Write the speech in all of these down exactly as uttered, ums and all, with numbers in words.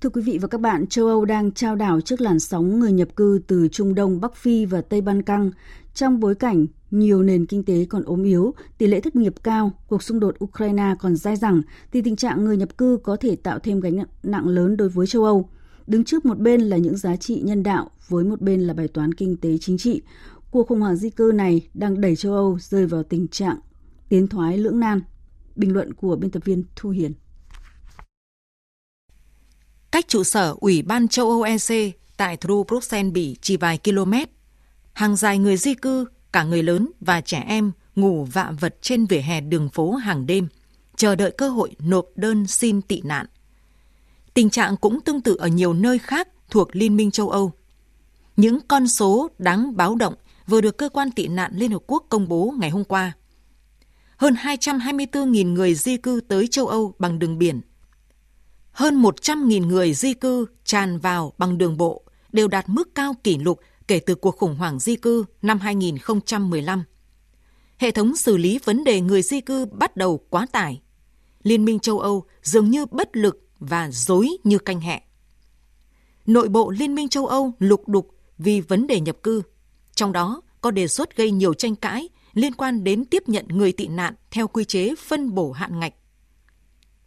Thưa quý vị và các bạn, châu Âu đang chao đảo trước làn sóng người nhập cư từ Trung Đông, Bắc Phi và Tây Balkan. Trong bối cảnh nhiều nền kinh tế còn ốm yếu, tỷ lệ thất nghiệp cao, cuộc xung đột Ukraine còn dai dẳng, thì tình trạng người nhập cư có thể tạo thêm gánh nặng lớn đối với châu Âu. Đứng trước một bên là những giá trị nhân đạo, với một bên là bài toán kinh tế chính trị. Cuộc khủng hoảng di cư này đang đẩy châu Âu rơi vào tình trạng tiến thoái lưỡng nan. Bình luận của biên tập viên Thu Hiền. Cách trụ sở Ủy ban châu Âu E C tại Thủ đô Bruxelles, Bỉ chỉ vài km, hàng dài người di cư, cả người lớn và trẻ em ngủ vạ vật trên vỉa hè đường phố hàng đêm, chờ đợi cơ hội nộp đơn xin tị nạn. Tình trạng cũng tương tự ở nhiều nơi khác thuộc Liên minh châu Âu. Những con số đáng báo động vừa được Cơ quan Tị nạn Liên Hợp Quốc công bố ngày hôm qua. Hơn hai trăm hai mươi tư nghìn người di cư tới châu Âu bằng đường biển. Hơn một trăm nghìn người di cư tràn vào bằng đường bộ, đều đạt mức cao kỷ lục kể từ cuộc khủng hoảng di cư năm hai không một năm. Hệ thống xử lý vấn đề người di cư bắt đầu quá tải. Liên minh châu Âu dường như bất lực và rối như canh hẹ. Nội bộ Liên minh châu Âu lục đục vì vấn đề nhập cư. Trong đó có đề xuất gây nhiều tranh cãi liên quan đến tiếp nhận người tị nạn theo quy chế phân bổ hạn ngạch.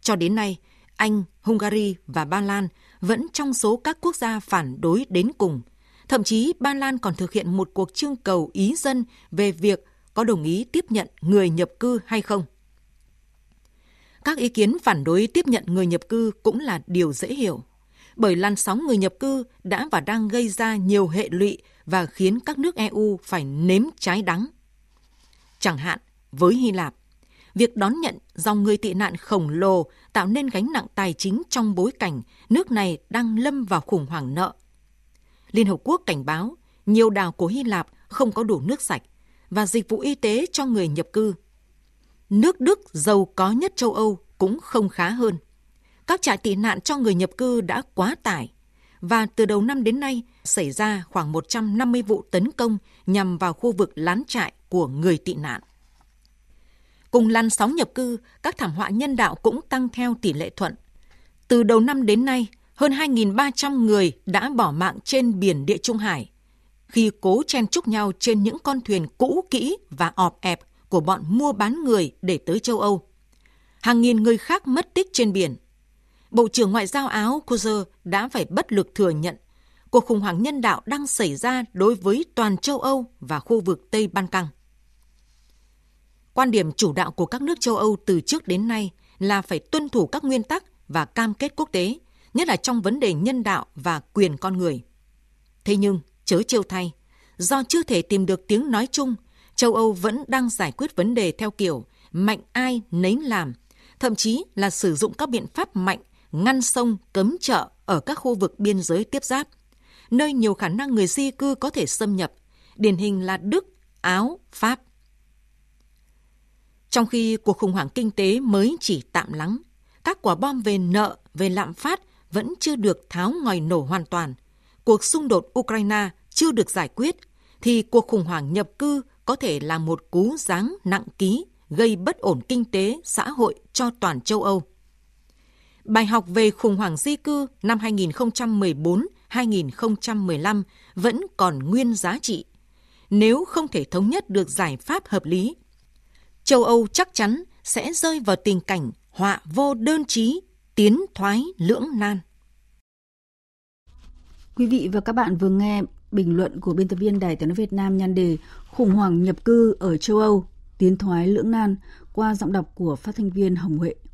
Cho đến nay, Anh, Hungary và Ba Lan vẫn trong số các quốc gia phản đối đến cùng. Thậm chí Ba Lan còn thực hiện một cuộc trưng cầu ý dân về việc có đồng ý tiếp nhận người nhập cư hay không. Các ý kiến phản đối tiếp nhận người nhập cư cũng là điều dễ hiểu, bởi làn sóng người nhập cư đã và đang gây ra nhiều hệ lụy và khiến các nước E U phải nếm trái đắng. Chẳng hạn với Hy Lạp, việc đón nhận dòng người tị nạn khổng lồ tạo nên gánh nặng tài chính trong bối cảnh nước này đang lâm vào khủng hoảng nợ. Liên Hợp Quốc cảnh báo nhiều đảo của Hy Lạp không có đủ nước sạch và dịch vụ y tế cho người nhập cư. Nước Đức giàu có nhất châu Âu cũng không khá hơn. Các trại tị nạn cho người nhập cư đã quá tải và từ đầu năm đến nay xảy ra khoảng một trăm năm mươi vụ tấn công nhằm vào khu vực lán trại của người tị nạn. Cùng làn sóng nhập cư, các thảm họa nhân đạo cũng tăng theo tỷ lệ thuận. Từ đầu năm đến nay, hơn hai nghìn ba trăm người đã bỏ mạng trên biển Địa Trung Hải khi cố chen chúc nhau trên những con thuyền cũ kỹ và ọp ẹp của bọn mua bán người để tới châu Âu. Hàng nghìn người khác mất tích trên biển. Bộ trưởng Ngoại giao Áo Koser đã phải bất lực thừa nhận cuộc khủng hoảng nhân đạo đang xảy ra đối với toàn châu Âu và khu vực Tây Balkan. Quan điểm chủ đạo của các nước châu Âu từ trước đến nay là phải tuân thủ các nguyên tắc và cam kết quốc tế, nhất là trong vấn đề nhân đạo và quyền con người. Thế nhưng, chớ trêu thay, do chưa thể tìm được tiếng nói chung, châu Âu vẫn đang giải quyết vấn đề theo kiểu mạnh ai nấy làm, thậm chí là sử dụng các biện pháp mạnh, ngăn sông, cấm chợ ở các khu vực biên giới tiếp giáp, nơi nhiều khả năng người di cư có thể xâm nhập, điển hình là Đức, Áo, Pháp. Trong khi cuộc khủng hoảng kinh tế mới chỉ tạm lắng, các quả bom về nợ, về lạm phát vẫn chưa được tháo ngòi nổ hoàn toàn, cuộc xung đột Ukraine chưa được giải quyết, thì cuộc khủng hoảng nhập cư có thể là một cú giáng nặng ký gây bất ổn kinh tế, xã hội cho toàn châu Âu. Bài học về khủng hoảng di cư năm hai nghìn không trăm mười bốn đến hai nghìn không trăm mười lăm vẫn còn nguyên giá trị. Nếu không thể thống nhất được giải pháp hợp lý, châu Âu chắc chắn sẽ rơi vào tình cảnh họa vô đơn chí, tiến thoái lưỡng nan. Quý vị và các bạn vừa nghe bình luận của biên tập viên Đài Tiếng nói Việt Nam nhan đề "Khủng hoảng nhập cư ở châu Âu, tiến thoái lưỡng nan" qua giọng đọc của phát thanh viên Hồng Hệ.